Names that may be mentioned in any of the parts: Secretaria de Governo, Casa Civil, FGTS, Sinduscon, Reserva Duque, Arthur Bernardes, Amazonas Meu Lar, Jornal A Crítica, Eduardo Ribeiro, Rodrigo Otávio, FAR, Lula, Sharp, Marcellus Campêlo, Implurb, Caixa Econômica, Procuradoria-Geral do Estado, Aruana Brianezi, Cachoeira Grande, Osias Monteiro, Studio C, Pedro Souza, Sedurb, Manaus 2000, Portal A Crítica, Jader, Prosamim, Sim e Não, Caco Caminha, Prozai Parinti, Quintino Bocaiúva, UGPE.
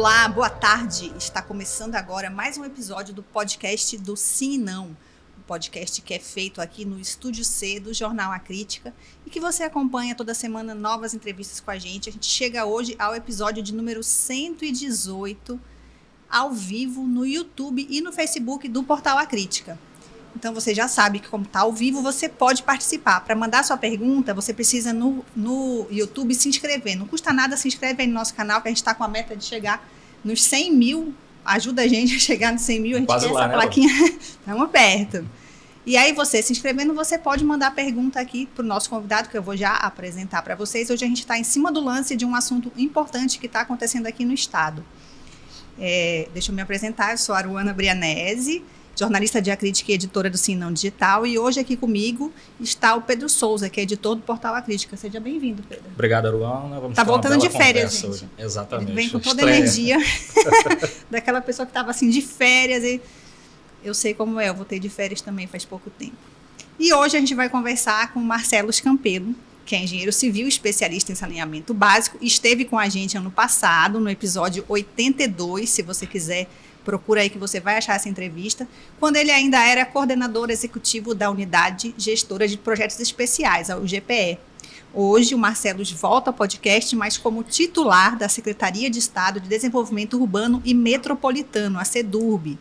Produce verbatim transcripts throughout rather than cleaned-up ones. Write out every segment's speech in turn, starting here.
Olá, boa tarde. Está começando agora mais um episódio do podcast do Sim e Não, um podcast que é feito aqui no Estúdio C do Jornal A Crítica e que você acompanha toda semana novas entrevistas com a gente. A gente chega hoje ao episódio de número cento e dezoito, ao vivo no YouTube e no Facebook do Portal A Crítica. Então você já sabe que, como está ao vivo, você pode participar. Para mandar sua pergunta, você precisa no, no YouTube se inscrever. Não custa nada, se inscreve aí no nosso canal, que a gente está com a meta de chegar nos cem mil. Ajuda a gente a chegar nos cem mil, a gente quase quer lá, essa, né, plaquinha. Estamos perto. E aí você, se inscrevendo, você pode mandar pergunta aqui para o nosso convidado, que eu vou já apresentar para vocês. Hoje a gente está em cima do lance de um assunto importante que está acontecendo aqui no estado. É, deixa eu me apresentar, eu sou a Aruana Brianezi, jornalista de A Crítica e editora do Sim e Não Digital, e hoje aqui comigo está o Pedro Souza, que é editor do Portal A Crítica. Seja bem-vindo, Pedro. Obrigado, Aruana. Vamos tá voltando de férias, gente. Hoje. Exatamente. Ele vem com toda a energia daquela pessoa que estava assim de férias. E eu sei como é, eu voltei de férias também faz pouco tempo. E hoje a gente vai conversar com o Marcellus Campêlo, que é engenheiro civil, especialista em saneamento básico, esteve com a gente ano passado, no episódio oitenta e dois, se você quiser, procura aí que você vai achar essa entrevista, quando ele ainda era coordenador executivo da Unidade Gestora de Projetos Especiais, a U G P E. Hoje, o Marcellus volta ao podcast, mas como titular da Secretaria de Estado de Desenvolvimento Urbano e Metropolitano, a Sedurb,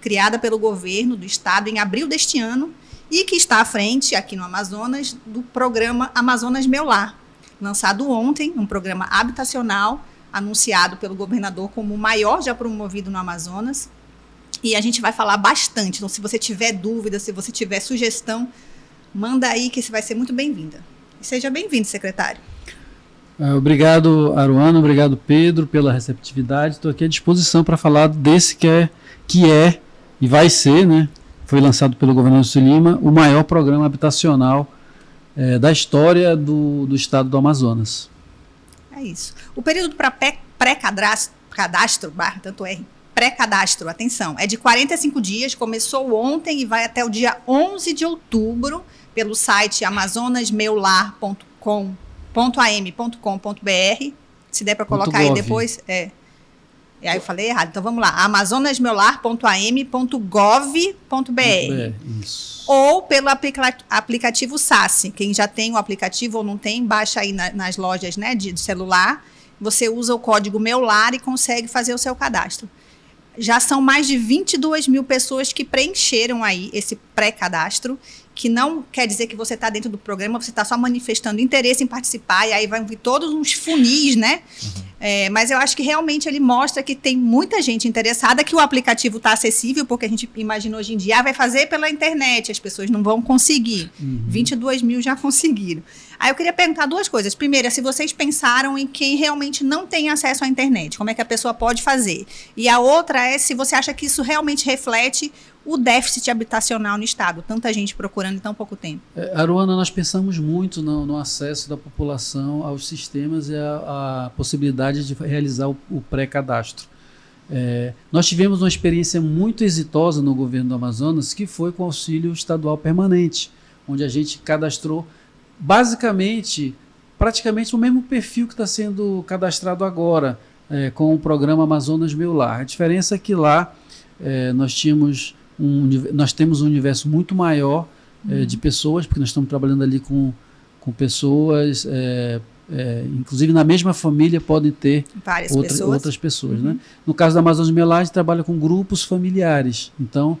criada pelo governo do estado em abril deste ano, e que está à frente, aqui no Amazonas, do programa Amazonas Meu Lar, lançado ontem, um programa habitacional, anunciado pelo governador como o maior já promovido no Amazonas. E a gente vai falar bastante, então se você tiver dúvida, se você tiver sugestão, manda aí que você vai ser muito bem-vinda. E seja bem-vindo, secretário. Obrigado, Aruana, obrigado, Pedro, pela receptividade. Estou aqui à disposição para falar desse que é, que é e vai ser, né? Foi lançado pelo governador Wilson Lima, o maior programa habitacional é, da história do, do estado do Amazonas. É isso. O período para pré-cadastro, cadastro, barra, tanto R, pré-cadastro, atenção, é de quarenta e cinco dias, começou ontem e vai até o dia onze de outubro, pelo site amazonas meu lar ponto com ponto a m ponto com ponto b r, se der para colocar aí depois, é... E aí eu falei errado, então vamos lá, amazonas meu lar ponto a m ponto gov ponto b r, ou pelo aplica aplicativo S A S, quem já tem o aplicativo ou não tem, baixa aí na, nas lojas, né, de, de celular, você usa o código Meu Lar e consegue fazer o seu cadastro. Já são mais de vinte e duas mil pessoas que preencheram aí esse pré-cadastro, que não quer dizer que você está dentro do programa, você está só manifestando interesse em participar, e aí vai vir todos uns funis, né? Uhum. É, mas eu acho que realmente ele mostra que tem muita gente interessada, que o aplicativo está acessível, porque a gente imagina hoje em dia, ah, vai fazer pela internet, as pessoas não vão conseguir. Uhum. vinte e duas mil já conseguiram. Aí eu queria perguntar duas coisas. Primeira, se vocês pensaram em quem realmente não tem acesso à internet, como é que a pessoa pode fazer? E a outra é se você acha que isso realmente reflete o déficit habitacional no estado, tanta gente procurando em tão pouco tempo. É, Aruana, nós pensamos muito no, no acesso da população aos sistemas e a, a possibilidade de realizar o, o pré-cadastro. É, nós tivemos uma experiência muito exitosa no governo do Amazonas, que foi com o auxílio estadual permanente, onde a gente cadastrou basicamente, praticamente o mesmo perfil que está sendo cadastrado agora, é, com o programa Amazonas Meu Lar. A diferença é que lá é, nós tínhamos Um, nós temos um universo muito maior uhum. é, de pessoas, porque nós estamos trabalhando ali com, com pessoas, é, é, inclusive na mesma família podem ter várias outra, pessoas. outras pessoas. Uhum. Né? No caso da Amazonas Meu Lar, a gente trabalha com grupos familiares, então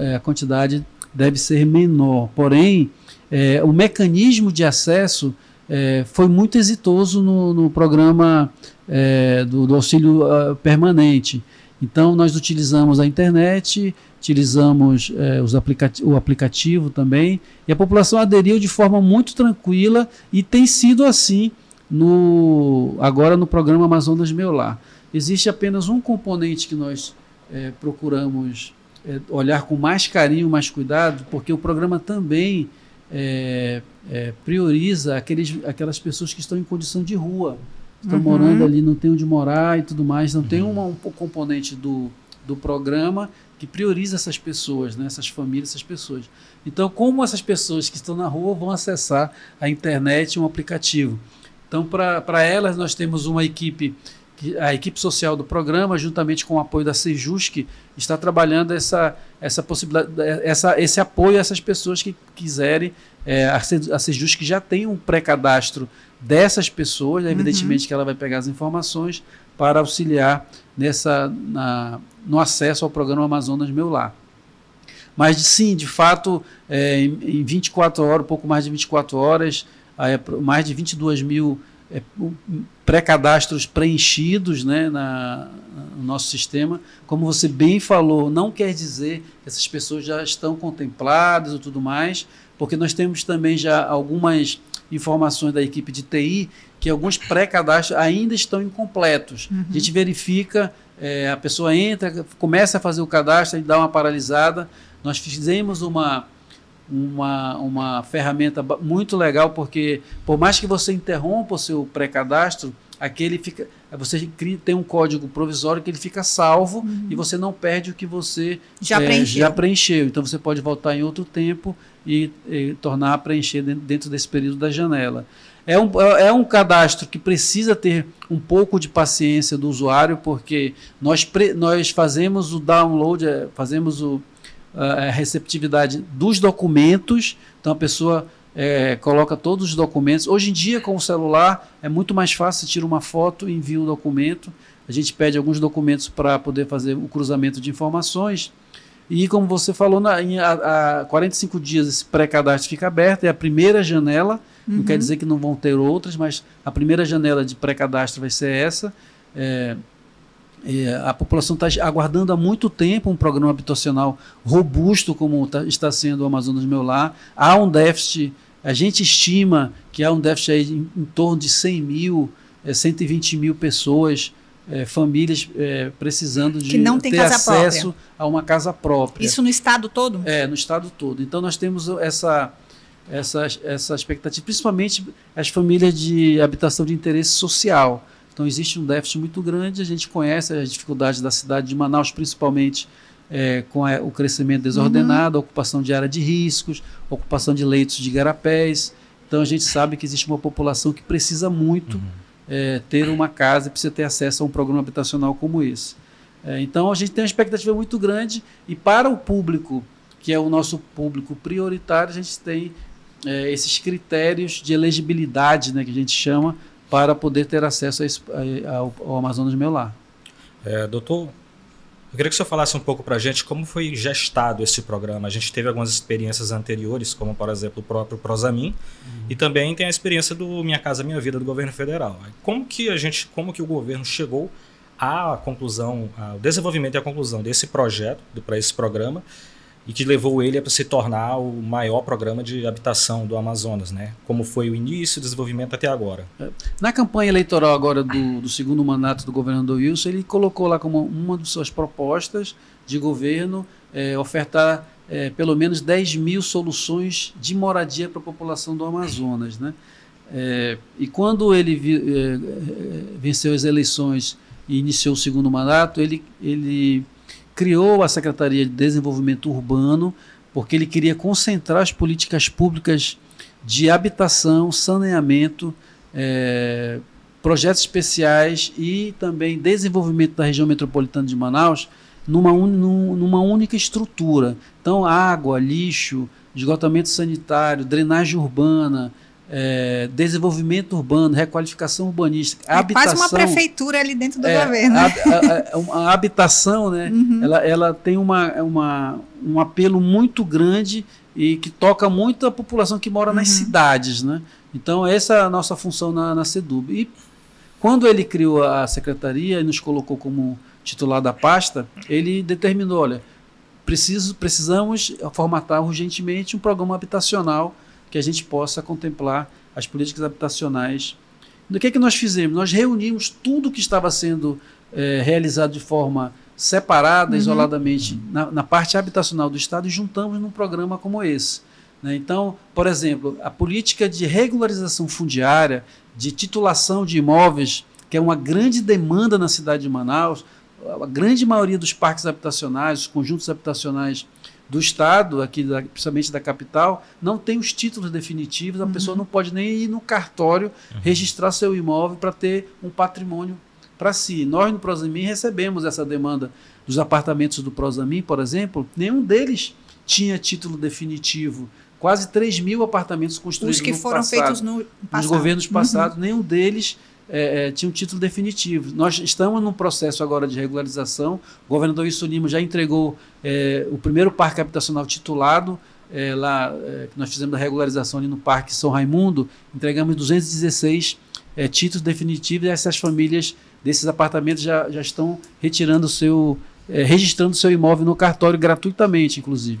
é, a quantidade deve ser menor. Porém, é, o mecanismo de acesso é, foi muito exitoso no, no programa é, do, do auxílio uh, permanente. Então, nós utilizamos a internet, utilizamos é, os aplicati- o aplicativo também, e a população aderiu de forma muito tranquila e tem sido assim no, agora no programa Amazonas Meu Lar. Existe apenas um componente que nós é, procuramos é, olhar com mais carinho, mais cuidado, porque o programa também é, é, prioriza aqueles, aquelas pessoas que estão em condição de rua. Estão uhum. morando ali, não tem onde morar e tudo mais. Não uhum. tem uma, um componente do, do programa que prioriza essas pessoas, né? Essas famílias, essas pessoas. Então, como essas pessoas que estão na rua vão acessar a internet e um aplicativo? Então, para elas, nós temos uma equipe a equipe social do programa, juntamente com o apoio da CEJUSC, está trabalhando essa, essa possibilidade, essa, esse apoio a essas pessoas que quiserem. É, a CEJUSC já tem um pré-cadastro dessas pessoas, né? Evidentemente uhum. que ela vai pegar as informações para auxiliar nessa, na, no acesso ao programa Amazonas Meu Lar. Mas sim, de fato, é, em vinte e quatro horas, pouco mais de vinte e quatro horas, é, mais de vinte e dois mil é, pré-cadastros preenchidos, né, na, no nosso sistema. Como você bem falou, não quer dizer que essas pessoas já estão contempladas ou tudo mais, porque nós temos também já algumas informações da equipe de T I que alguns pré-cadastros ainda estão incompletos. Uhum. A gente verifica, é, a pessoa entra, começa a fazer o cadastro, a gente dá uma paralisada. Nós fizemos uma, uma, uma ferramenta muito legal, porque por mais que você interrompa o seu pré-cadastro, aquele fica, você cria, tem um código provisório que ele fica salvo uhum. e você não perde o que você já, é, preencheu. já preencheu. Então você pode voltar em outro tempo e, e tornar a preencher dentro, dentro desse período da janela. É um, é um cadastro que precisa ter um pouco de paciência do usuário, porque nós, pre, nós fazemos o download, fazemos o, a receptividade dos documentos, então a pessoa... É, coloca todos os documentos. Hoje em dia, com o celular, é muito mais fácil, tira uma foto e envia um documento. A gente pede alguns documentos para poder fazer o cruzamento de informações. E, como você falou, na, em, a, a quarenta e cinco dias esse pré-cadastro fica aberto, é a primeira janela, uhum. não quer dizer que não vão ter outras, mas a primeira janela de pré-cadastro vai ser essa. É, é, a população está aguardando há muito tempo um programa habitacional robusto, como tá, está sendo o Amazonas Meu Lar. Há um déficit. A gente estima que há um déficit aí em, em torno de cem mil, é, cento e vinte mil pessoas, é, famílias é, precisando de ter acesso própria. a uma casa própria. Isso no estado todo? É, no estado todo. Então nós temos essa, essa, essa expectativa, principalmente as famílias de habitação de interesse social. Então existe um déficit muito grande, a gente conhece as dificuldades da cidade de Manaus, principalmente, É, com a, o crescimento desordenado, uhum. a ocupação de área de riscos, ocupação de leitos de garapés. Então a gente sabe que existe uma população que precisa muito uhum. é, ter uma casa e precisa ter acesso a um programa habitacional como esse. É, então a gente tem uma expectativa muito grande e para o público, que é o nosso público prioritário, a gente tem é, esses critérios de elegibilidade, né, que a gente chama, para poder ter acesso a esse, a, a, ao, ao Amazonas Meu Lar. É, doutor, eu queria que o senhor falasse um pouco para a gente como foi gestado esse programa. A gente teve algumas experiências anteriores, como, por exemplo, o próprio Prosamim, uhum. e também tem a experiência do Minha Casa Minha Vida do governo federal. Como que, a gente, como que o governo chegou à conclusão, ao desenvolvimento e à conclusão desse projeto, para esse programa, e que levou ele a se tornar o maior programa de habitação do Amazonas, né? Como foi o início, o desenvolvimento até agora. Na campanha eleitoral agora do, do segundo mandato do governador Wilson, ele colocou lá como uma de suas propostas de governo é, ofertar é, pelo menos dez mil soluções de moradia para a população do Amazonas, né? É, e quando ele vi, é, venceu as eleições e iniciou o segundo mandato, ele... ele criou a Secretaria de Desenvolvimento Urbano, porque ele queria concentrar as políticas públicas de habitação, saneamento, é, projetos especiais e também desenvolvimento da região metropolitana de Manaus numa, un, numa única estrutura. Então, água, lixo, esgotamento sanitário, drenagem urbana, É, desenvolvimento urbano, requalificação urbanística, é habitação. Quase uma prefeitura ali dentro do é, governo. A, a, a, a habitação, né, uhum. ela, ela tem uma, uma, um apelo muito grande e que toca muito a população que mora uhum. nas cidades, né? Então, essa é a nossa função na, na Sedurb. E quando ele criou a secretaria e nos colocou como titular da pasta, ele determinou: olha, preciso, precisamos formatar urgentemente um programa habitacional que a gente possa contemplar as políticas habitacionais. O que é que nós fizemos? Nós reunimos tudo que estava sendo é, realizado de forma separada, uhum. isoladamente, na, na parte habitacional do Estado e juntamos num programa como esse, né? Então, por exemplo, a política de regularização fundiária, de titulação de imóveis, que é uma grande demanda na cidade de Manaus, a grande maioria dos parques habitacionais, os conjuntos habitacionais do Estado, aqui da, principalmente da capital, não tem os títulos definitivos, a uhum. pessoa não pode nem ir no cartório uhum. registrar seu imóvel para ter um patrimônio para si. Nós, no Prosamim, recebemos essa demanda dos apartamentos do Prosamim, por exemplo. Nenhum deles tinha título definitivo. Quase três mil apartamentos construídos no passado. Os que foram feitos no passado. Nos governos passados, uhum. nenhum deles é, é, tinha um título definitivo. Nós estamos num processo agora de regularização. O governador Wilson Lima já entregou é, o primeiro parque habitacional titulado, é, lá é, que nós fizemos a regularização ali no Parque São Raimundo. Entregamos duzentos e dezesseis é, títulos definitivos e essas famílias desses apartamentos já, já estão retirando o seu, é, registrando o seu imóvel no cartório gratuitamente, inclusive.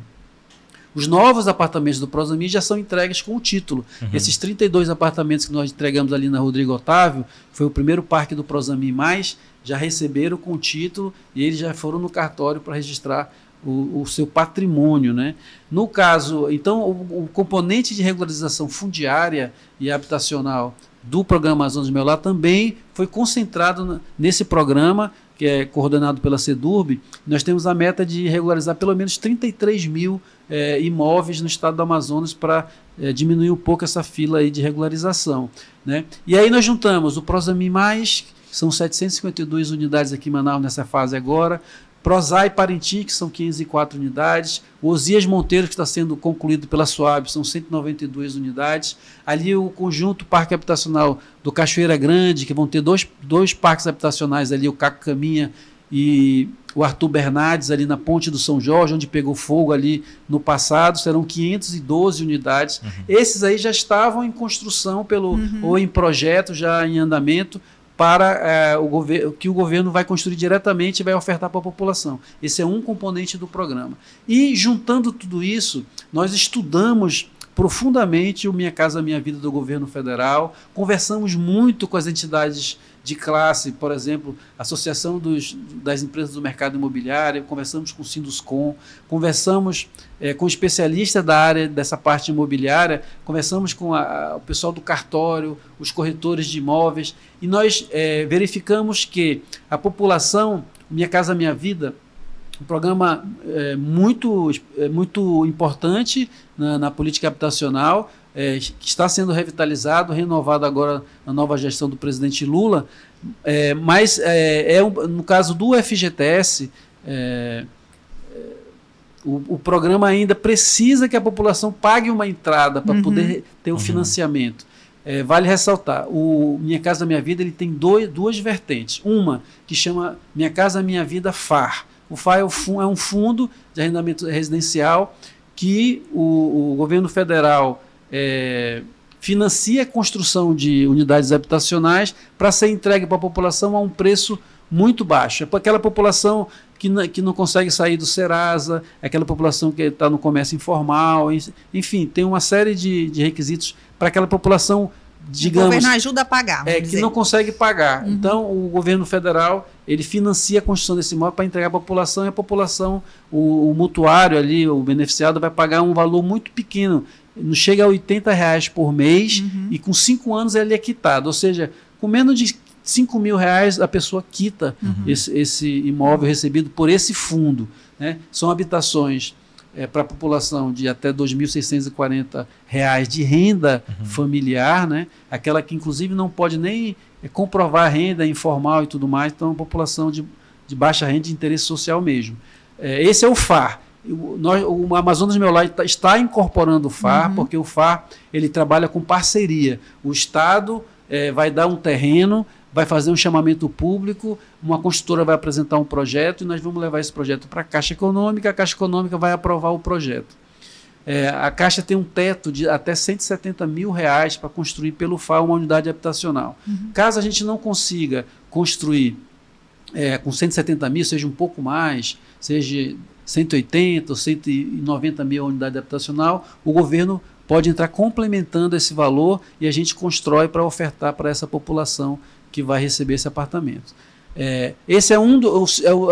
Os novos apartamentos do Prosamim já são entregues com o título. Uhum. Esses trinta e dois apartamentos que nós entregamos ali na Rodrigo Otávio, que foi o primeiro parque do Prosamim mais, já receberam com o título e eles já foram no cartório para registrar o, o seu patrimônio, né? No caso, então, o, o componente de regularização fundiária e habitacional do programa Amazonas Meu Lar também foi concentrado na, nesse programa, que é coordenado pela Sedurb. Nós temos a meta de regularizar pelo menos trinta e três mil é, imóveis no estado do Amazonas para é, diminuir um pouco essa fila aí de regularização, né? E aí nós juntamos o Prosamim Mais, que são setecentas e cinquenta e duas unidades aqui em Manaus nessa fase agora, Prozai Parinti, que são quinhentas e quatro unidades, o Osias Monteiro, que está sendo concluído pela SUAB, são cento e noventa e duas unidades, ali o conjunto Parque Habitacional do Cachoeira Grande, que vão ter dois, dois parques habitacionais ali, o Caco Caminha e o Arthur Bernardes, ali na Ponte do São Jorge, onde pegou fogo ali no passado, serão quinhentas e doze unidades. Uhum. Esses aí já estavam em construção pelo, uhum. ou em projeto, já em andamento, para é, o governo, que o governo vai construir diretamente e vai ofertar para a população. Esse é um componente do programa. E, juntando tudo isso, nós estudamos profundamente o Minha Casa Minha Vida do governo federal, conversamos muito com as entidades de classe, por exemplo, a Associação dos, das Empresas do Mercado Imobiliário, conversamos com o Sinduscon, conversamos é, com especialistas da área dessa parte imobiliária, conversamos com a, a, o pessoal do cartório, os corretores de imóveis, e nós é, verificamos que a população, Minha Casa Minha Vida, um programa é, muito, é, muito importante na, na política habitacional, É, que está sendo revitalizado, renovado agora na nova gestão do presidente Lula, é, mas é, é um, no caso do F G T S, é, é, o, o programa ainda precisa que a população pague uma entrada para uhum. poder ter o financiamento. É, vale ressaltar, o Minha Casa Minha Vida ele tem dois, duas vertentes. Uma que chama Minha Casa Minha Vida FAR. O FAR é, o, é um fundo de arrendamento residencial que o, o governo federal É, financia a construção de unidades habitacionais para ser entregue para a população a um preço muito baixo. É para aquela população que não, que não consegue sair do Serasa, é aquela população que está no comércio informal, enfim, tem uma série de, de requisitos para aquela população, digamos... O governo ajuda a pagar. É, que não consegue pagar. Uhum. Então, o governo federal, ele financia a construção desse imóvel para entregar à população, e a população, o, o mutuário ali, o beneficiado, vai pagar um valor muito pequeno, não chega a oitenta reais por mês, uhum. e com cinco anos ele é quitado, ou seja, com menos de cinco mil reais a pessoa quita uhum. esse, esse imóvel recebido por esse fundo, né? São habitações é, para a população de até dois mil seiscentos e quarenta reais de renda uhum. familiar, né? Aquela que inclusive não pode nem é, comprovar a renda informal e tudo mais, então é uma população de, de baixa renda de interesse social mesmo. É, esse é o FAR. Nós, o Amazonas Meu Lar está incorporando o FAR, uhum. porque o FAR ele trabalha com parceria. O Estado é, vai dar um terreno, vai fazer um chamamento público, uma construtora vai apresentar um projeto e nós vamos levar esse projeto para a Caixa Econômica, a Caixa Econômica vai aprovar o projeto. É, a Caixa tem um teto de até cento e setenta mil reais para construir pelo FAR uma unidade habitacional. Uhum. Caso a gente não consiga construir é, com cento e setenta mil, seja um pouco mais, seja... cento e oitenta ou cento e noventa mil a unidade habitacional, o governo pode entrar complementando esse valor e a gente constrói para ofertar para essa população que vai receber esse apartamento. É, esse é um, do,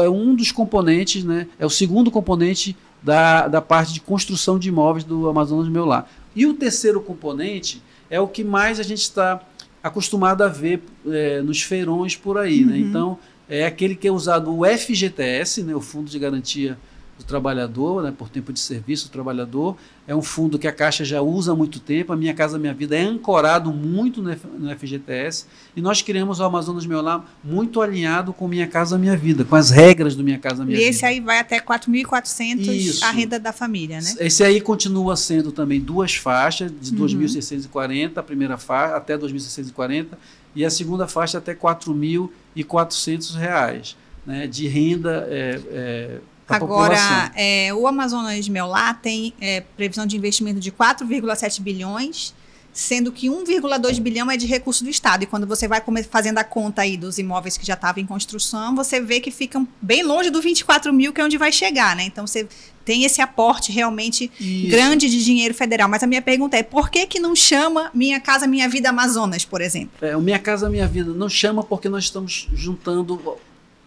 é um dos componentes, né, é o segundo componente da, da parte de construção de imóveis do Amazonas Meu Lar. E o terceiro componente é o que mais a gente está acostumado a ver é, nos feirões por aí, uhum. né? Então, é aquele que é usado o F G T S, né, o Fundo de Garantia do trabalhador, né, por tempo de serviço do trabalhador. É um fundo que a Caixa já usa há muito tempo. A Minha Casa Minha Vida é ancorado muito no F G T S e nós criamos o Amazonas Meu Lar muito alinhado com Minha Casa Minha Vida, com as regras do Minha Casa Minha Vida. E esse aí vai até quatro mil e quatrocentos reais a renda da família, né? Esse aí continua sendo também duas faixas, de uhum. dois mil seiscentos e quarenta, a primeira faixa até dois mil seiscentos e quarenta e a segunda faixa até quatro mil e quatrocentos reais, né, de renda é, é, Agora, é, o Amazonas Meu Lar tem é, previsão de investimento de quatro vírgula sete bilhões, sendo que um vírgula dois bilhão é de recurso do Estado. E quando você vai fazendo a conta aí dos imóveis que já estavam em construção, você vê que ficam bem longe do vinte e quatro mil, que é onde vai chegar, né? Então, você tem esse aporte realmente Isso. grande de dinheiro federal. Mas a minha pergunta é, por que que não chama Minha Casa Minha Vida Amazonas, por exemplo? É, o Minha Casa Minha Vida não chama porque nós estamos juntando,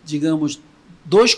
digamos... Dois,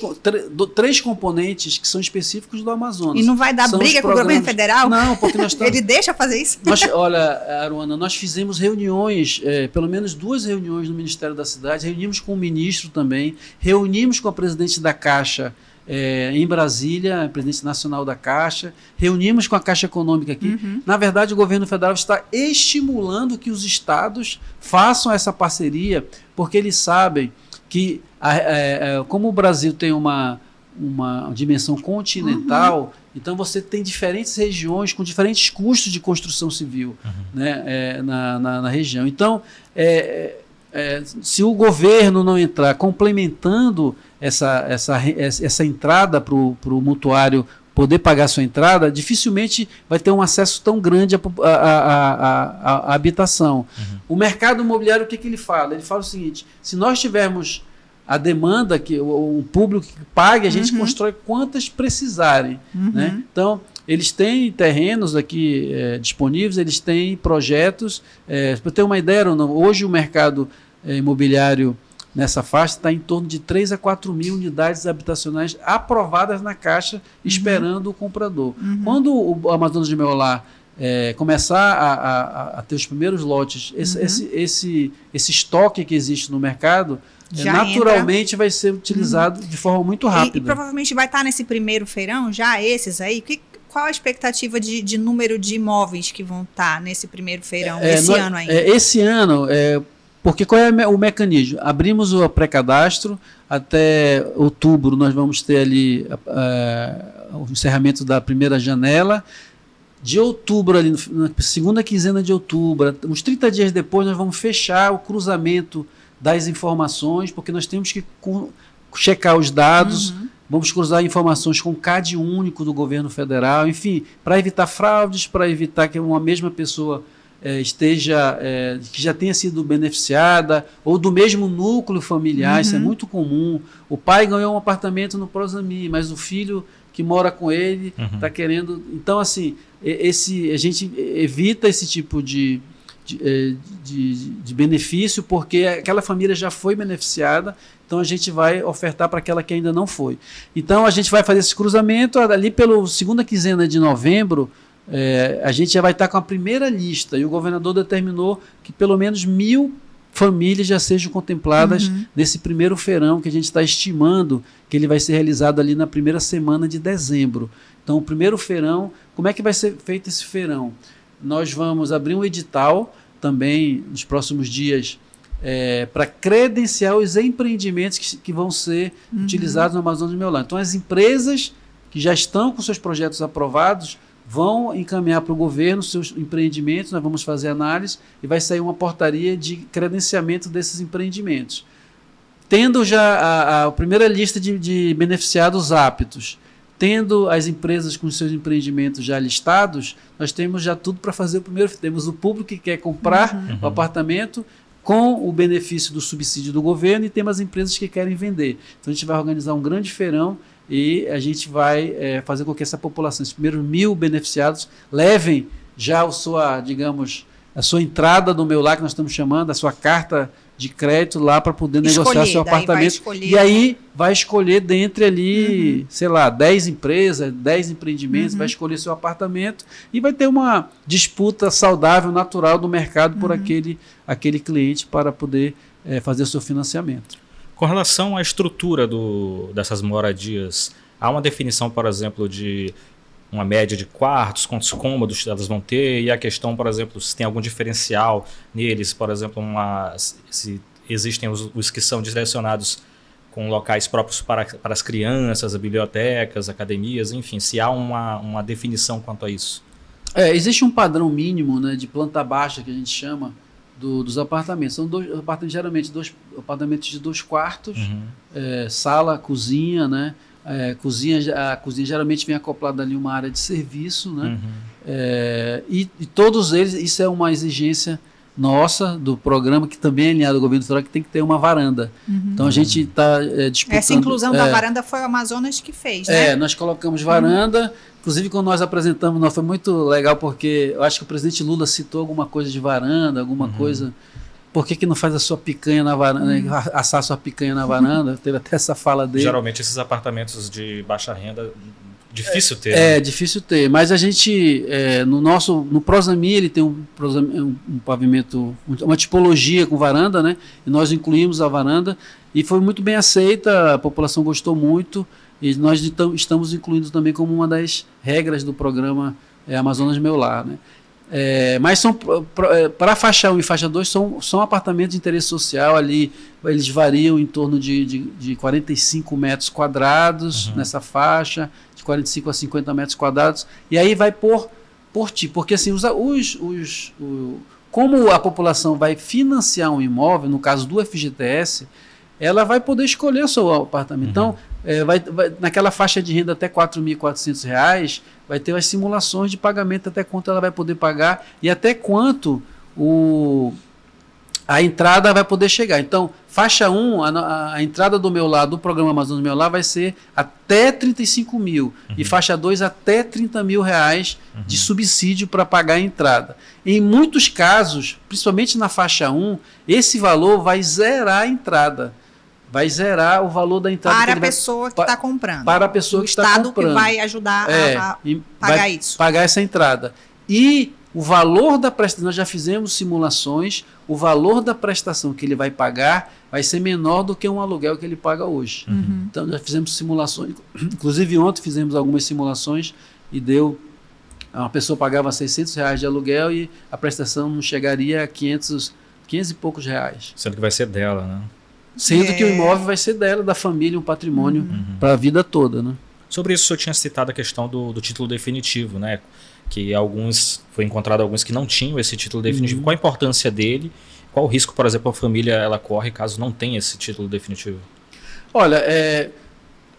três componentes que são específicos do Amazonas. E não vai dar são briga com o governo federal? Não, porque nós estamos... Ele deixa fazer isso? Nós, olha, Aruana, nós fizemos reuniões, é, pelo menos duas reuniões no Ministério da Cidade, reunimos com o ministro também, reunimos com a presidente da Caixa é, em Brasília, a presidente nacional da Caixa, reunimos com a Caixa Econômica aqui. Uhum. Na verdade, o governo federal está estimulando que os estados façam essa parceria, porque eles sabem que, é, é, como o Brasil tem uma, uma dimensão continental, uhum. então você tem diferentes regiões com diferentes custos de construção civil uhum. né, é, na, na, na região. Então, é, é, se o governo não entrar complementando essa, essa, essa entrada para o mutuário poder pagar sua entrada, dificilmente vai ter um acesso tão grande à a, a, a, a, a habitação. Uhum. O mercado imobiliário, o que, que ele fala? Ele fala o seguinte, se nós tivermos a demanda, que o, o público que pague, a gente uhum. constrói quantas precisarem. Uhum. Né? Então, eles têm terrenos aqui é, disponíveis, eles têm projetos. É, para ter uma ideia, ou não, hoje o mercado é, imobiliário nessa faixa está em torno de três a quatro mil unidades habitacionais aprovadas na Caixa, esperando uhum. o comprador. Uhum. Quando o Amazonas Meu Lar é, começar a, a, a ter os primeiros lotes, esse, uhum. esse, esse, esse estoque que existe no mercado, já naturalmente entra. Vai ser utilizado uhum. de forma muito rápida. E, e provavelmente vai estar nesse primeiro feirão, já esses aí, que qual a expectativa de, de número de imóveis que vão estar nesse primeiro feirão, é, esse, nós, ano ainda? É, esse ano ainda? Esse ano... Porque qual é o mecanismo? Abrimos o pré-cadastro, até outubro nós vamos ter ali uh, o encerramento da primeira janela. De outubro, ali na segunda quinzena de outubro, uns trinta dias depois, nós vamos fechar o cruzamento das informações, porque nós temos que checar os dados, uhum. vamos cruzar informações com o C A D único do governo federal, enfim, para evitar fraudes, para evitar que uma mesma pessoa... esteja, é, que já tenha sido beneficiada, ou do mesmo núcleo familiar, uhum. isso é muito comum. O pai ganhou um apartamento no Prosamim, mas o filho que mora com ele está uhum. querendo... Então, assim, esse, a gente evita esse tipo de, de, de, de benefício, porque aquela família já foi beneficiada, então a gente vai ofertar para aquela que ainda não foi. Então, a gente vai fazer esse cruzamento ali pela segunda quinzena de novembro. É, a gente já vai estar com a primeira lista e o governador determinou que pelo menos mil famílias já sejam contempladas uhum. nesse primeiro feirão que a gente está estimando que ele vai ser realizado ali na primeira semana de dezembro. Então, o primeiro feirão, como é que vai ser feito esse feirão? Nós vamos abrir um edital também nos próximos dias é, para credenciar os empreendimentos que, que vão ser uhum. utilizados no Amazonas Meu Lar. Então, as empresas que já estão com seus projetos aprovados vão encaminhar para o governo seus empreendimentos, nós vamos fazer análise e vai sair uma portaria de credenciamento desses empreendimentos. Tendo já a, a primeira lista de, de beneficiados aptos, tendo as empresas com seus empreendimentos já listados, nós temos já tudo para fazer o primeiro. Temos o público que quer comprar uhum. o apartamento com o benefício do subsídio do governo e temos as empresas que querem vender. Então, a gente vai organizar um grande feirão e a gente vai é, fazer com que essa população, esses primeiros mil beneficiados, levem já a sua, digamos, a sua entrada do Meu Lar, que nós estamos chamando, a sua carta de crédito lá para poder escolher, negociar seu apartamento. Escolher, e aí vai escolher dentre ali, uhum. sei lá, dez empresas, dez empreendimentos, uhum. vai escolher seu apartamento e vai ter uma disputa saudável, natural do mercado por uhum. aquele, aquele cliente para poder é, fazer o seu financiamento. Com relação à estrutura do, dessas moradias, Há uma definição, por exemplo, de uma média de quartos, quantos cômodos elas vão ter, e a questão, por exemplo, se tem algum diferencial neles, por exemplo, uma, se existem os, os que são direcionados com locais próprios para, para as crianças, bibliotecas, academias, enfim, se há uma, uma definição quanto a isso. É, existe um padrão mínimo, né, de planta baixa, que a gente chama, do, dos apartamentos. São dois, geralmente dois apartamentos de dois quartos, uhum. é, sala, cozinha, né? É, cozinha, a cozinha geralmente vem acoplada ali uma área de serviço, né? Uhum. É, e, e todos eles, isso é uma exigência nossa do programa, que também é alinhado ao governo federal, que tem que ter uma varanda. Uhum. Então a gente está é, disputando... Essa inclusão é, da varanda foi o Amazonas que fez, né? É, nós colocamos varanda, uhum. inclusive quando nós apresentamos, nós, foi muito legal, porque eu acho que o presidente Lula citou alguma coisa de varanda, alguma uhum. coisa... Por que que não faz a sua picanha na varanda, uhum. assar sua picanha na varanda? Teve até essa fala dele. Geralmente esses apartamentos de baixa renda, difícil ter. É, né? é difícil ter, mas a gente, é, no nosso, no Prosamim, ele tem um, um, um pavimento, uma tipologia com varanda, né? E nós incluímos a varanda e foi muito bem aceita, a população gostou muito e nós estamos incluindo também como uma das regras do programa é, Amazonas Meu Lar, né? É, mas são para faixa um e faixa dois são, são apartamentos de interesse social ali, eles variam em torno de, de, de quarenta e cinco metros quadrados uhum. nessa faixa, de quarenta e cinco a cinquenta metros quadrados, e aí vai por, por ti, porque assim, os, os, os, o, como a população vai financiar um imóvel, no caso do F G T S, ela vai poder escolher o seu apartamento. Uhum. Então, é, vai, vai, naquela faixa de renda até quatro mil e quatrocentos reais, vai ter as simulações de pagamento, até quanto ela vai poder pagar e até quanto o, a entrada vai poder chegar. Então, faixa um, a, a entrada do meu lar, do programa Amazonas Meu Lar, vai ser até trinta e cinco mil. Uhum. E faixa dois até trinta mil reais uhum. de subsídio para pagar a entrada. Em muitos casos, principalmente na faixa um, esse valor vai zerar a entrada. Vai zerar o valor da entrada. Para a pessoa que está comprando. Para a pessoa que está comprando. O Estado que vai ajudar é, a, a pagar vai isso. Pagar essa entrada. E o valor da prestação, nós já fizemos simulações, o valor da prestação que ele vai pagar vai ser menor do que um aluguel que ele paga hoje. Uhum. Então, já fizemos simulações, inclusive ontem fizemos algumas simulações e deu... Uma pessoa pagava seiscentos reais de aluguel e a prestação não chegaria a quinhentos e poucos reais. Sendo que vai ser dela, né? Sendo é. que o imóvel vai ser dela, da família, um patrimônio uhum. para a vida toda, né? Sobre isso, o senhor tinha citado a questão do, do título definitivo, né? Que alguns, foi encontrado alguns que não tinham esse título definitivo. Uhum. Qual a importância dele? Qual o risco, por exemplo, a família ela corre caso não tenha esse título definitivo? Olha, é,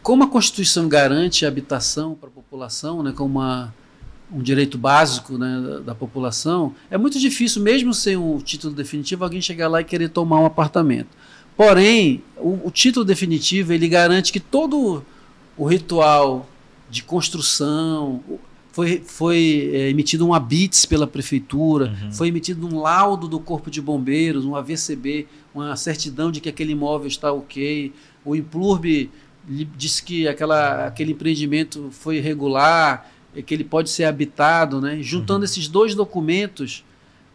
como a Constituição garante a habitação para a população, né? Como uma, um direito básico, né, da, da população, é muito difícil, mesmo sem um título definitivo, alguém chegar lá e querer tomar um apartamento. Porém, o, o título definitivo, ele garante que todo o ritual de construção, foi, foi é, emitido um abits pela prefeitura, uhum. foi emitido um laudo do Corpo de Bombeiros, um A V C B, uma certidão de que aquele imóvel está ok, o Implurb diz que aquela, aquele empreendimento foi regular, que ele pode ser habitado, né? Juntando uhum. esses dois documentos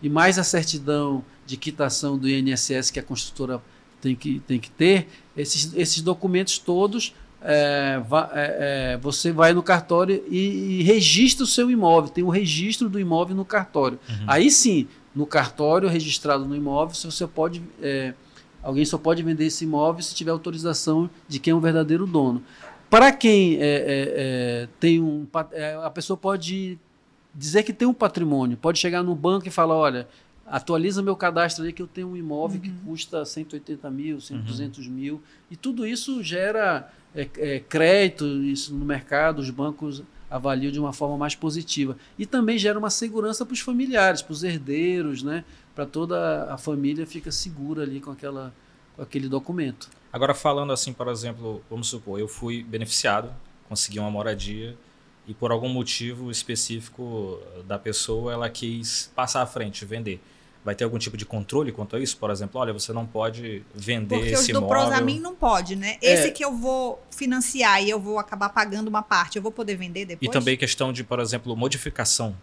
e mais a certidão de quitação do I N S S que a construtora tem que, tem que ter, esses, esses documentos todos, é, va, é, é, você vai no cartório e, e registra o seu imóvel, tem o registro do imóvel no cartório. Uhum. Aí sim, no cartório registrado no imóvel, você pode, é, alguém só pode vender esse imóvel se tiver autorização de quem é o verdadeiro dono. Para quem é, é, é, tem um... É, a pessoa pode dizer que tem um patrimônio, pode chegar no banco e falar, olha... Atualiza meu cadastro ali que eu tenho um imóvel uhum. que custa cento e oitenta mil, cem, uhum. duzentos mil. E tudo isso gera é, é, crédito isso no mercado, os bancos avaliam de uma forma mais positiva. E também gera uma segurança para os familiares, para os herdeiros, né? Para toda a família fica segura ali com, aquela, com aquele documento. Agora falando assim, por exemplo, vamos supor, eu fui beneficiado, consegui uma moradia, e por algum motivo específico da pessoa ela quis passar à frente, vender. Vai ter algum tipo de controle quanto a isso? Por exemplo, olha, você não pode vender Porque esse imóvel. Porque os do Prosamim não pode, né? É. Esse que eu vou financiar e eu vou acabar pagando uma parte, eu vou poder vender depois? E também questão de, por exemplo, modificação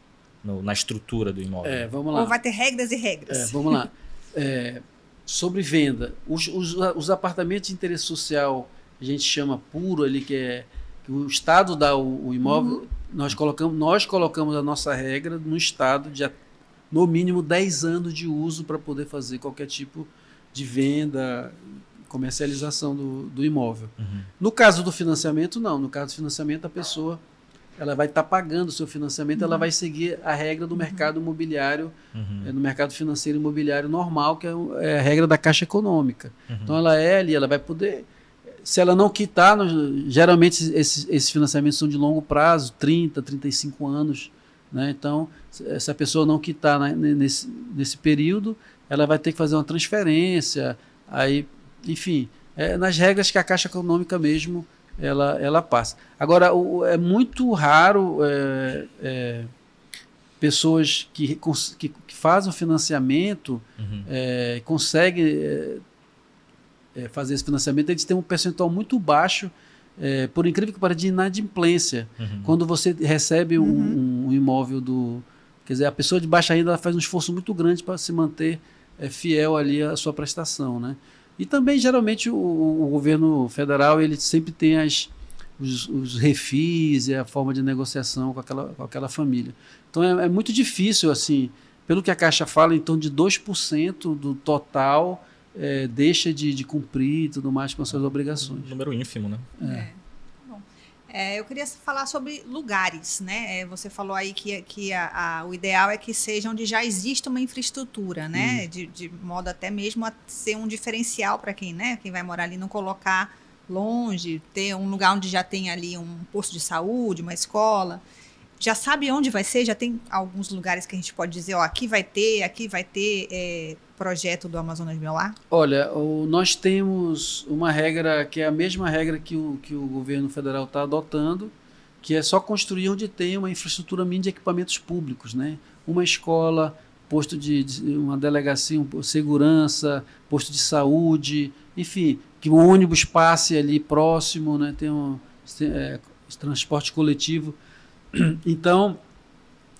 no, na estrutura do imóvel. É, vamos lá. Ou vai ter regras e regras. É, vamos lá. É, sobre venda. Os, os, os apartamentos de interesse social, a gente chama puro ali, que é O Estado dá o, o imóvel, uhum. nós, colocamos, nós colocamos a nossa regra no Estado de no mínimo dez anos de uso para poder fazer qualquer tipo de venda, comercialização do, do imóvel. Uhum. No caso do financiamento, não. No caso do financiamento, a pessoa ela vai estar tá pagando o seu financiamento, uhum. ela vai seguir a regra do mercado imobiliário, uhum. é, no mercado financeiro imobiliário normal, que é a regra da Caixa Econômica. Uhum. Então, ela é ali, ela vai poder... Se ela não quitar, nós, geralmente esses, esses financiamentos são de longo prazo, trinta, trinta e cinco anos. Né? Então, se a pessoa não quitar na, nesse, nesse período, ela vai ter que fazer uma transferência. Aí, enfim, é nas regras que a Caixa Econômica mesmo ela, ela passa. Agora, o, é muito raro é, é, pessoas que, que, que fazem o financiamento, uhum. é, conseguem... É, fazer esse financiamento, eles têm um percentual muito baixo, é, por incrível que pareça, de inadimplência. Uhum. Quando você recebe um, uhum. um imóvel do... Quer dizer, a pessoa de baixa renda ela faz um esforço muito grande para se manter é, fiel ali à sua prestação. Né? E também, geralmente, o, o governo federal ele sempre tem as, os, os refis e a forma de negociação com aquela, com aquela família. Então, é, é muito difícil, assim, pelo que a Caixa fala, em torno de dois por cento do total... É, deixa de, de cumprir tudo mais com as suas obrigações. Um número ínfimo, né? É. É. Bom, é, eu queria falar sobre lugares, né? É, você falou aí que, que a, a, o ideal é que seja onde já existe uma infraestrutura, né? Hum. De, de modo até mesmo a ser um diferencial para quem, né? Quem vai morar ali, não colocar longe, ter um lugar onde já tem ali um posto de saúde, uma escola. Já sabe onde vai ser, já tem alguns lugares que a gente pode dizer, ó, aqui vai ter, aqui vai ter é, projeto do Amazonas Meu Lar? Olha, o, nós temos uma regra que é a mesma regra que o, que o governo federal está adotando, que é só construir onde tem uma infraestrutura mínima de equipamentos públicos, né? Uma escola, posto de, de uma delegacia, um, segurança, posto de saúde, enfim, que o ônibus passe ali próximo, né? Tem um é, transporte coletivo. Então,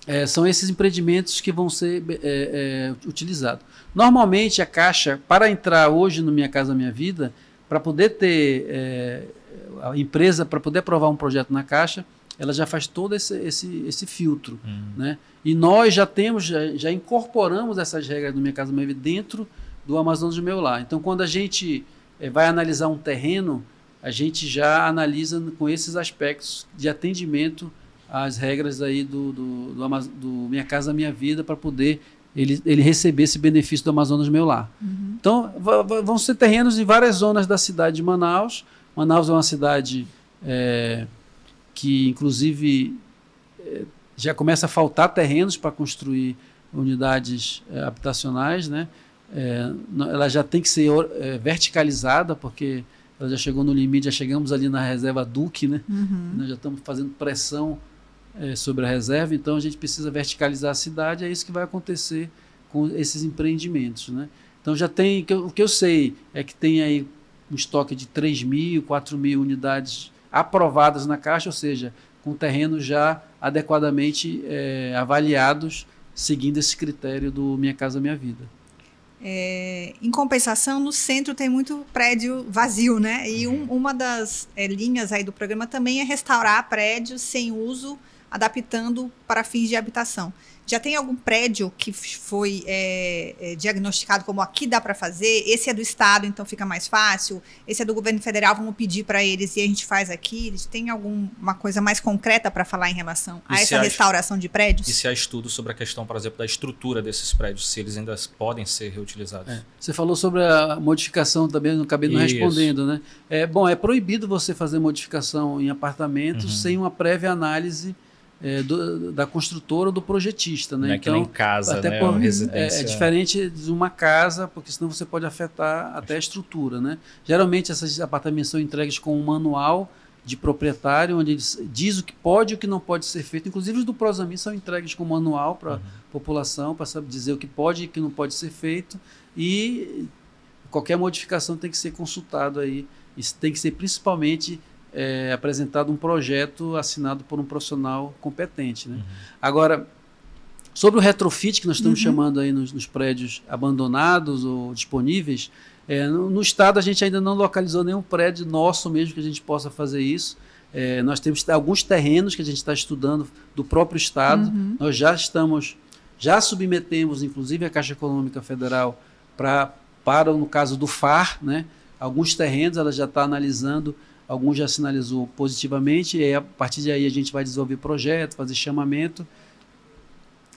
é, são esses empreendimentos que vão ser é, é, utilizados. Normalmente, a Caixa, para entrar hoje no Minha Casa Minha Vida, para poder ter é, a empresa, para poder aprovar um projeto na Caixa, ela já faz todo esse, esse, esse filtro. Uhum. Né? E nós já temos, já, já incorporamos essas regras do Minha Casa Minha Vida dentro do Amazonas Meu Lar. Então, quando a gente é, vai analisar um terreno, a gente já analisa com esses aspectos de atendimento as regras aí do, do, do, do Minha Casa Minha Vida para poder ele, ele receber esse benefício do Amazonas Meu Lar. Uhum. Então, vão ser terrenos em várias zonas da cidade de Manaus. Manaus é uma cidade é, que, inclusive, é, já começa a faltar terrenos para construir unidades é, habitacionais. Né? É, ela já tem que ser é, verticalizada, porque ela já chegou no limite, já chegamos ali na reserva Duque, né? Uhum. Nós já estamos fazendo pressão É, sobre a reserva, então a gente precisa verticalizar a cidade, é isso que vai acontecer com esses empreendimentos. Né? Então já tem, o que eu sei é que tem aí um estoque de três mil, quatro mil unidades aprovadas na Caixa, ou seja, com terrenos já adequadamente é, avaliados, seguindo esse critério do Minha Casa Minha Vida. É, em compensação, no centro tem muito prédio vazio, né? E um, uma das é, linhas aí do programa também é restaurar prédios sem uso, adaptando para fins de habitação. Já tem algum prédio que foi é, é, diagnosticado como aqui dá para fazer? Esse é do Estado, então fica mais fácil? Esse é do governo federal, vamos pedir para eles e a gente faz aqui? Eles têm alguma coisa mais concreta para falar em relação a essa restauração de prédios? E se há estudo sobre a questão, por exemplo, da estrutura desses prédios, se eles ainda podem ser reutilizados? É. Você falou sobre a modificação também, não acabei não respondendo, né? É, bom, é proibido você fazer modificação em apartamentos, uhum, sem uma prévia análise É, do, da construtora ou do projetista. Né? Não é então, que nem casa, até né? por, residência. É, é diferente de uma casa, porque senão você pode afetar até a estrutura. Né? Geralmente, esses apartamentos são entregues com um manual de proprietário, onde eles diz o que pode e o que não pode ser feito. Inclusive, os do Prosamim são entregues com manual para a uhum. população, para dizer o que pode e o que não pode ser feito. E qualquer modificação tem que ser consultado aí. Isso tem que ser principalmente... É, apresentado um projeto assinado por um profissional competente. Né? Uhum. Agora, sobre o retrofit, que nós estamos uhum. chamando aí nos, nos prédios abandonados ou disponíveis, é, no, no Estado a gente ainda não localizou nenhum prédio nosso mesmo que a gente possa fazer isso. É, nós temos alguns terrenos que a gente está estudando do próprio Estado. Uhum. Nós já estamos, já submetemos, inclusive, a Caixa Econômica Federal pra, para, no caso do F A R, né? Alguns terrenos, ela já está analisando, alguns já sinalizou positivamente, e a partir daí a gente vai desenvolver projeto, fazer chamamento.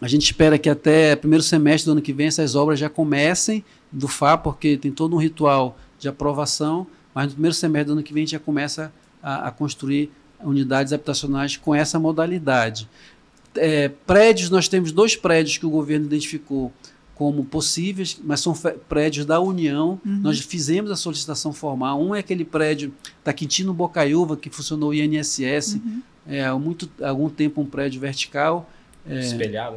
A gente espera que até primeiro semestre do ano que vem essas obras já comecem do F A R, porque tem todo um ritual de aprovação, mas no primeiro semestre do ano que vem a gente já começa a, a construir unidades habitacionais com essa modalidade. É, prédios, nós temos dois prédios que o governo identificou como possíveis, mas são prédios da União. Uhum. Nós fizemos a solicitação formal. Um é aquele prédio da Quintino Bocaiúva, que funcionou o I N S S, uhum. é, há muito, algum tempo um prédio vertical. É... Espelhado?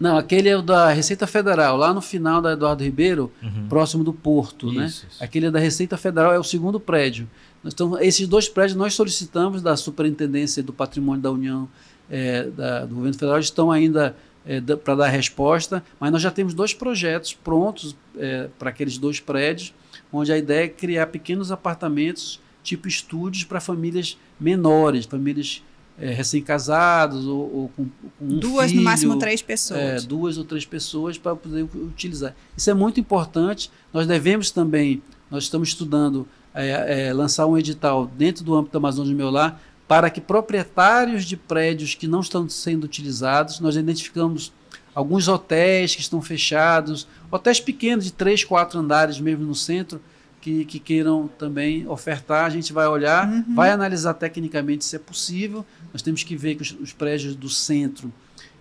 Não, aquele é o da Receita Federal, lá no final da Eduardo Ribeiro, uhum. próximo do Porto. Isso, né? Isso. Aquele é da Receita Federal, é o segundo prédio. Então, esses dois prédios nós solicitamos da Superintendência do Patrimônio da União, é, da, do Governo Federal, estão ainda... É, para dar resposta, mas nós já temos dois projetos prontos é, para aqueles dois prédios, onde a ideia é criar pequenos apartamentos, tipo estúdios, para famílias menores, famílias é, recém-casadas ou, ou com, com um duas, filho, no máximo três pessoas. É, duas ou três pessoas para poder utilizar. Isso é muito importante. Nós devemos também, nós estamos estudando, é, é, lançar um edital dentro do âmbito da Amazonas Meu Lar, para que proprietários de prédios que não estão sendo utilizados, nós identificamos alguns hotéis que estão fechados, hotéis pequenos de três, quatro andares mesmo no centro, que, que queiram também ofertar, a gente vai olhar, uhum. vai analisar tecnicamente se é possível. Nós temos que ver que os, os prédios do centro,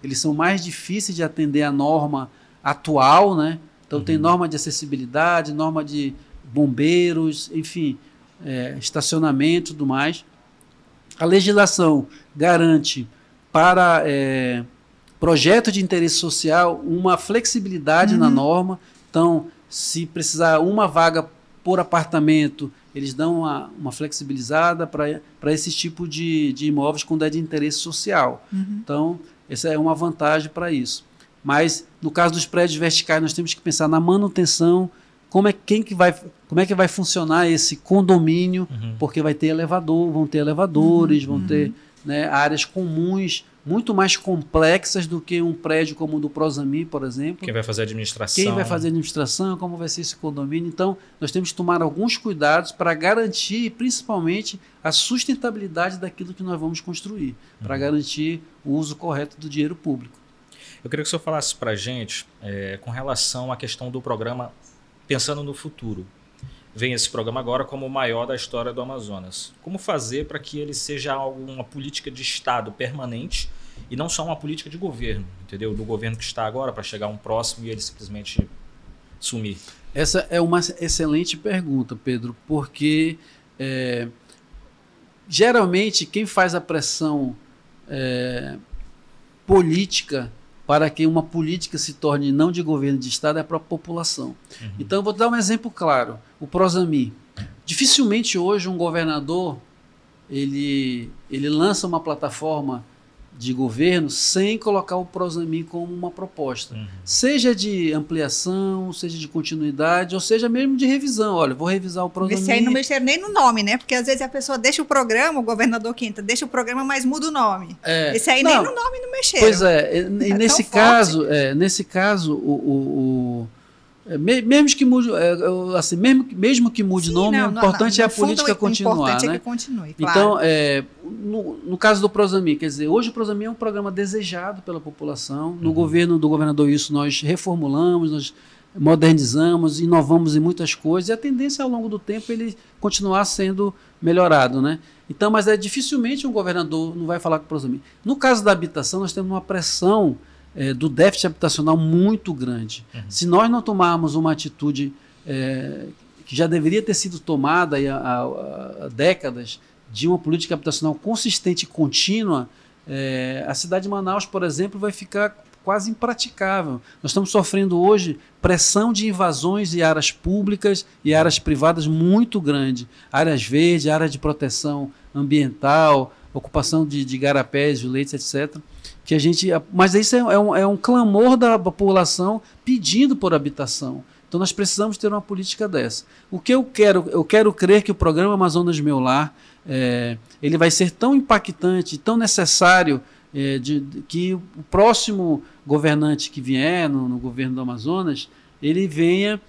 eles são mais difíceis de atender a norma atual, né? Então uhum. tem norma de acessibilidade, norma de bombeiros, enfim, é, estacionamento e tudo mais. A legislação garante para é, projeto de interesse social uma flexibilidade uhum. na norma. Então, se precisar uma vaga por apartamento, eles dão uma, uma flexibilizada para esse tipo de, de imóveis quando é de interesse social. Uhum. Então, essa é uma vantagem para isso. Mas, no caso dos prédios verticais, nós temos que pensar na manutenção. Como é, quem que vai, como é que vai funcionar esse condomínio? Uhum. Porque vai ter elevador, vão ter elevadores, uhum. vão ter, né, áreas comuns muito mais complexas do que um prédio como o do Prosamim, por exemplo. Quem vai fazer a administração? Quem vai fazer a administração? Como vai ser esse condomínio? Então, nós temos que tomar alguns cuidados para garantir, principalmente, a sustentabilidade daquilo que nós vamos construir, uhum. para garantir o uso correto do dinheiro público. Eu queria que o senhor falasse para a gente é, com relação à questão do programa. Pensando no futuro, vem esse programa agora como o maior da história do Amazonas. Como fazer para que ele seja uma política de Estado permanente e não só uma política de governo, entendeu? Do governo que está agora para chegar um próximo e ele simplesmente sumir. Essa é uma excelente pergunta, Pedro, porque é, geralmente quem faz a pressão é, política para que uma política se torne não de governo de Estado, é para a população. Uhum. Então, eu vou dar um exemplo claro. O Prosamim. Dificilmente hoje um governador ele, ele lança uma plataforma de governo sem colocar o Prosamim como uma proposta. Uhum. Seja de ampliação, seja de continuidade, ou seja mesmo de revisão. Olha, vou revisar o Prosamim. Esse aí não mexer nem no nome, né? Porque às vezes a pessoa deixa o programa, o governador Quinta, deixa o programa, mas muda o nome. É, esse aí não, nem no nome não mexeu. Pois é, e, é, e nesse, caso, é nesse caso, o... o, o mesmo que mude, assim, mesmo, mesmo que mude Sim, nome, não, o importante não, é a política continuar. O importante, né? É que continue, claro. Então, é, no, no caso do Prosamim, quer dizer, hoje o Prosamim é um programa desejado pela população. No uhum. governo do governador Wilson, nós reformulamos, nós modernizamos, inovamos em muitas coisas, e a tendência ao longo do tempo ele continuar sendo melhorado, né? Então, mas é dificilmente um governador não vai falar com o Prosamim. No caso da habitação, nós temos uma pressão É, do déficit habitacional muito grande. Uhum. Se nós não tomarmos uma atitude é, que já deveria ter sido tomada há, há décadas, de uma política habitacional consistente e contínua, é, a cidade de Manaus, por exemplo, vai ficar quase impraticável. Nós estamos sofrendo hoje pressão de invasões em áreas públicas e áreas privadas muito grande. Áreas verdes, áreas de proteção ambiental, ocupação de, de garapés, vileites, etcétera, que a gente, mas isso é um, é um clamor da população pedindo por habitação. Então nós precisamos ter uma política dessa. O que eu quero, eu quero crer que o programa Amazonas Meu Lar é, ele vai ser tão impactante, tão necessário, é, de, de, que o próximo governante que vier no, no governo do Amazonas, ele venha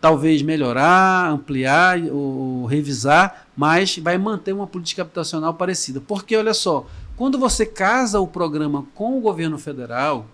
talvez melhorar, ampliar ou, ou revisar, mas vai manter uma política habitacional parecida. Porque, olha só, quando você casa o programa com o governo federal,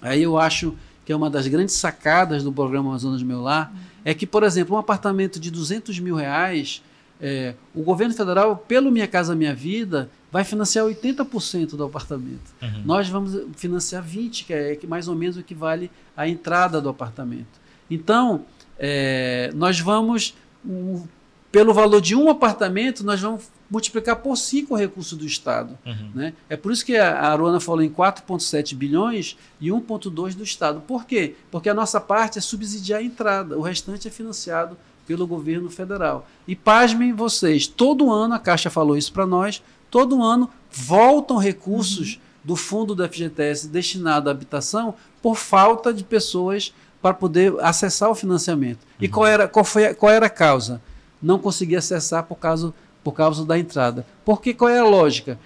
aí eu acho que é uma das grandes sacadas do programa Amazonas Meu Lar, é que, por exemplo, um apartamento de duzentos mil reais, é, o governo federal, pelo Minha Casa Minha Vida, vai financiar oitenta por cento do apartamento. Uhum. Nós vamos financiar vinte por cento, que é mais ou menos o que vale a entrada do apartamento. Então, é, nós vamos, um, pelo valor de um apartamento, nós vamos multiplicar por cinco o recurso do Estado. Uhum. Né? É por isso que a Aruana falou em quatro vírgula sete bilhões e um vírgula dois do Estado. Por quê? Porque a nossa parte é subsidiar a entrada, o restante é financiado pelo governo federal. E pasmem vocês, todo ano, a Caixa falou isso para nós, todo ano voltam recursos, uhum, do fundo do F G T S destinado à habitação por falta de pessoas para poder acessar o financiamento. Uhum. E qual era, qual foi, qual era a causa? Não conseguia acessar por causa por causa da entrada. Porque qual é a lógica?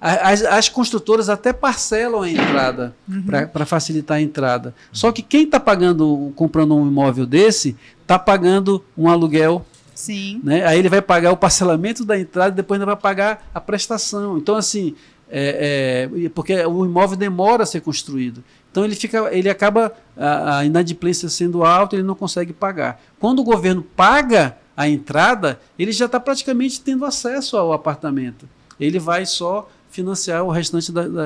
As, as construtoras até parcelam a entrada, uhum, para facilitar a entrada. Uhum. Só que quem está pagando, comprando um imóvel desse, está pagando um aluguel. Sim. Né? Aí ele vai pagar o parcelamento da entrada e depois ainda vai pagar a prestação. Então, assim, é, é, porque o imóvel demora a ser construído. Então ele, fica, ele acaba, a, a inadimplência sendo alta, ele não consegue pagar. Quando o governo paga a entrada, ele já está praticamente tendo acesso ao apartamento. Ele vai só financiar o restante da, da,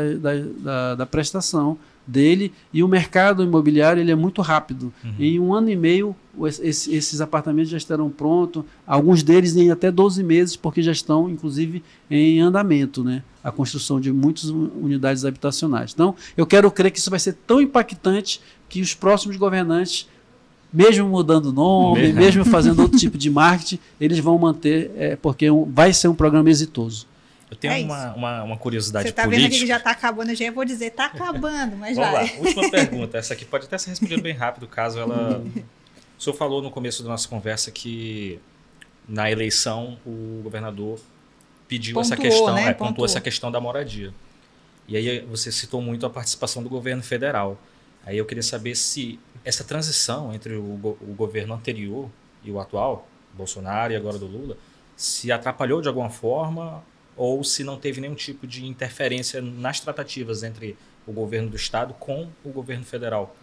da, da prestação dele, e o mercado imobiliário ele é muito rápido. Uhum. Em um ano e meio, esse, esses apartamentos já estarão prontos, alguns deles em até doze meses, porque já estão, inclusive, em andamento, né? A construção de muitas unidades habitacionais. Então, eu quero crer que isso vai ser tão impactante que os próximos governantes, mesmo mudando o nome, mesmo, mesmo fazendo outro tipo de marketing, eles vão manter, é, porque um, vai ser um programa exitoso. Eu tenho é uma, uma, uma curiosidade política. Você está vendo aqui que já está acabando, eu já vou dizer, está acabando, mas vamos vai. Lá, última pergunta, essa aqui pode até ser respondida bem rápido, caso ela... O senhor falou no começo da nossa conversa que na eleição o governador pediu pontuou, essa questão, né? é, pontuou, pontuou essa questão da moradia. E aí você citou muito a participação do governo federal. Aí eu queria saber se essa transição entre o, o governo anterior e o atual, Bolsonaro e agora do Lula, se atrapalhou de alguma forma ou se não teve nenhum tipo de interferência nas tratativas entre o governo do Estado com o governo federal.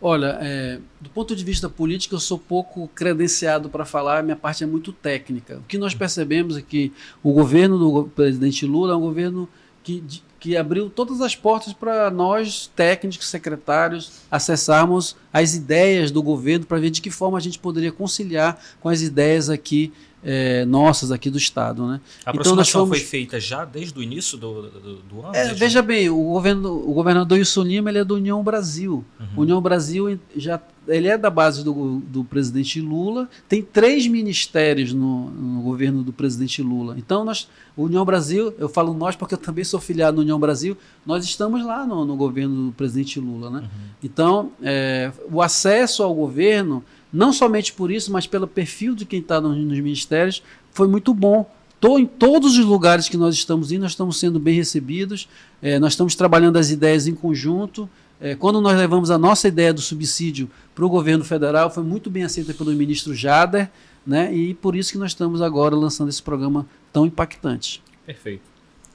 Olha, é, do ponto de vista político, eu sou pouco credenciado para falar, minha parte é muito técnica. O que nós percebemos é que o governo do presidente Lula é um governo que, que abriu todas as portas para nós, técnicos, secretários, acessarmos as ideias do governo para ver de que forma a gente poderia conciliar com as ideias aqui, É, nossas aqui do Estado. Né? A aproximação então, nós fomos... foi feita já desde o início do, do, do ano? É, veja já... bem, o, governo, o governador Wilson Lima ele é do União Brasil. Uhum. União Brasil já, ele é da base do, do presidente Lula, tem três ministérios no, no governo do presidente Lula. Então, nós, União Brasil, eu falo nós porque eu também sou filiado na União Brasil, nós estamos lá no, no governo do presidente Lula. Né? Uhum. Então, é, o acesso ao governo... Não somente por isso, mas pelo perfil de quem está nos ministérios, foi muito bom. Tô, em todos os lugares que nós estamos indo, nós estamos sendo bem recebidos, é, nós estamos trabalhando as ideias em conjunto. É, quando nós levamos a nossa ideia do subsídio para o governo federal, foi muito bem aceita pelo ministro Jader, né, e por isso que nós estamos agora lançando esse programa tão impactante. Perfeito.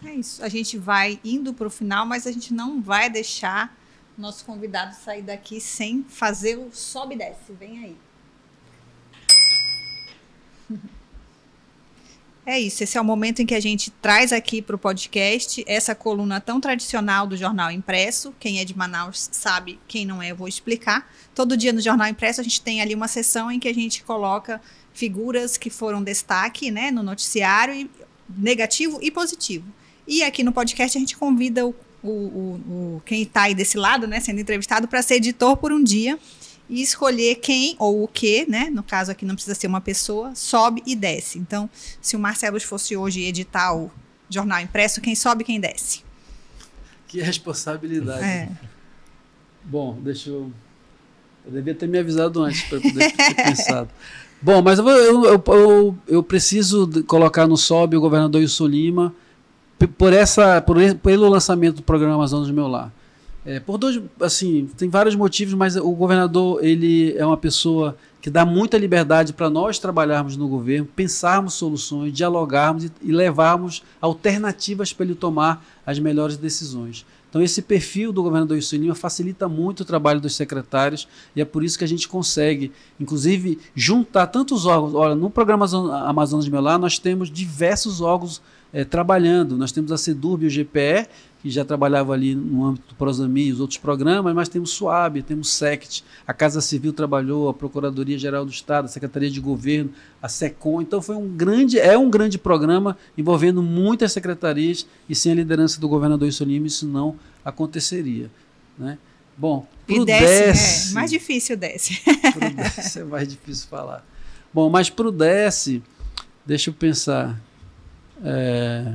É isso. A gente vai indo para o final, mas a gente não vai deixar nosso convidado sair daqui sem fazer o sobe e desce. Vem aí. É isso, esse é o momento em que a gente traz aqui para o podcast essa coluna tão tradicional do Jornal Impresso. Quem é de Manaus sabe, quem não é eu vou explicar. Todo dia no Jornal Impresso a gente tem ali uma sessão em que a gente coloca figuras que foram destaque, né, no noticiário, e, negativo e positivo. E aqui no podcast a gente convida o, o, o, o quem está aí desse lado, né, sendo entrevistado, para ser editor por um dia e escolher quem ou o que, né? No caso aqui não precisa ser uma pessoa, sobe e desce. Então, se o Marcellus fosse hoje editar o Jornal Impresso, quem sobe, quem desce? Que responsabilidade. É. Bom, deixa eu... Eu devia ter me avisado antes para poder ter pensado. Bom, mas eu, vou, eu, eu, eu, eu preciso colocar no S O B o governador Wilson Lima por essa, por, pelo lançamento do programa Amazonas Meu Lar. É, por dois, assim, tem vários motivos, mas o governador ele é uma pessoa que dá muita liberdade para nós trabalharmos no governo, pensarmos soluções, dialogarmos e, e levarmos alternativas para ele tomar as melhores decisões. Então esse perfil do governador Wilson Lima facilita muito o trabalho dos secretários e é por isso que a gente consegue, inclusive, juntar tantos órgãos. Olha, no programa Amazonas Meu Lar nós temos diversos órgãos é, trabalhando, nós temos a Sedurb e o U G P E, que já trabalhava ali no âmbito do Prosamim e os outros programas, mas temos SUAB, temos S E C T, a Casa Civil trabalhou, a Procuradoria-Geral do Estado, a Secretaria de Governo, a SECOM, então foi um grande, é um grande programa envolvendo muitas secretarias e sem a liderança do governador Wilson Lima isso não aconteceria, né? Bom, pro D E S... É, mais difícil o D E S. Pro D E S é mais difícil falar. Bom, mas pro D E S, deixa eu pensar... É...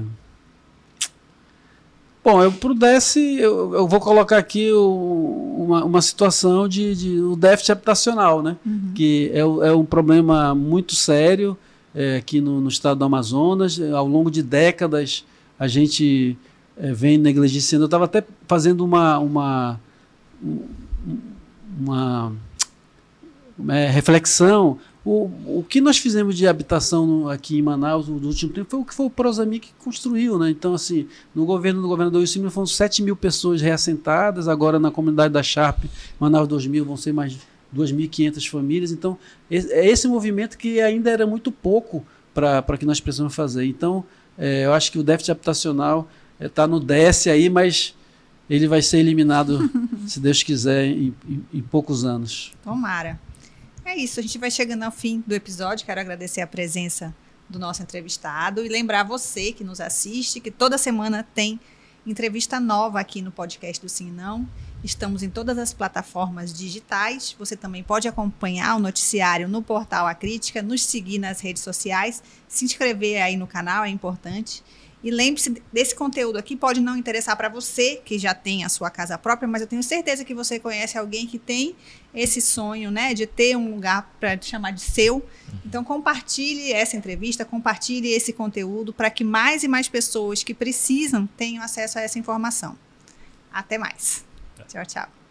Bom, eu para o D E S, eu, eu vou colocar aqui o, uma, uma situação de, de um déficit habitacional, né? Uhum. Que é, é um problema muito sério é, aqui no, no estado do Amazonas. Ao longo de décadas a gente é, vem negligenciando. Eu estava até fazendo uma, uma, uma, uma é, reflexão. O, o que nós fizemos de habitação no, aqui em Manaus no, no último tempo foi o que foi o Prosamim que construiu, né? Então, assim, no governo do governador Wilson Lima foram sete mil pessoas reassentadas, agora na comunidade da Sharp, Manaus dois mil, vão ser mais duas mil e quinhentas famílias. Então, esse, é esse movimento que ainda era muito pouco para para que nós precisamos fazer. Então, é, eu acho que o déficit habitacional está é, no D S aí, mas ele vai ser eliminado, se Deus quiser, em, em, em poucos anos. Tomara. É isso, a gente vai chegando ao fim do episódio. Quero agradecer a presença do nosso entrevistado e lembrar você que nos assiste que toda semana tem entrevista nova aqui no podcast do Sim e Não. Estamos em todas as plataformas digitais. Você também pode acompanhar o noticiário no Portal A Crítica, nos seguir nas redes sociais, se inscrever aí no canal, é importante. E lembre-se, desse conteúdo aqui pode não interessar para você, que já tem a sua casa própria, mas eu tenho certeza que você conhece alguém que tem esse sonho, né, de ter um lugar para te chamar de seu. Então, compartilhe essa entrevista, compartilhe esse conteúdo para que mais e mais pessoas que precisam tenham acesso a essa informação. Até mais. Tchau, tchau.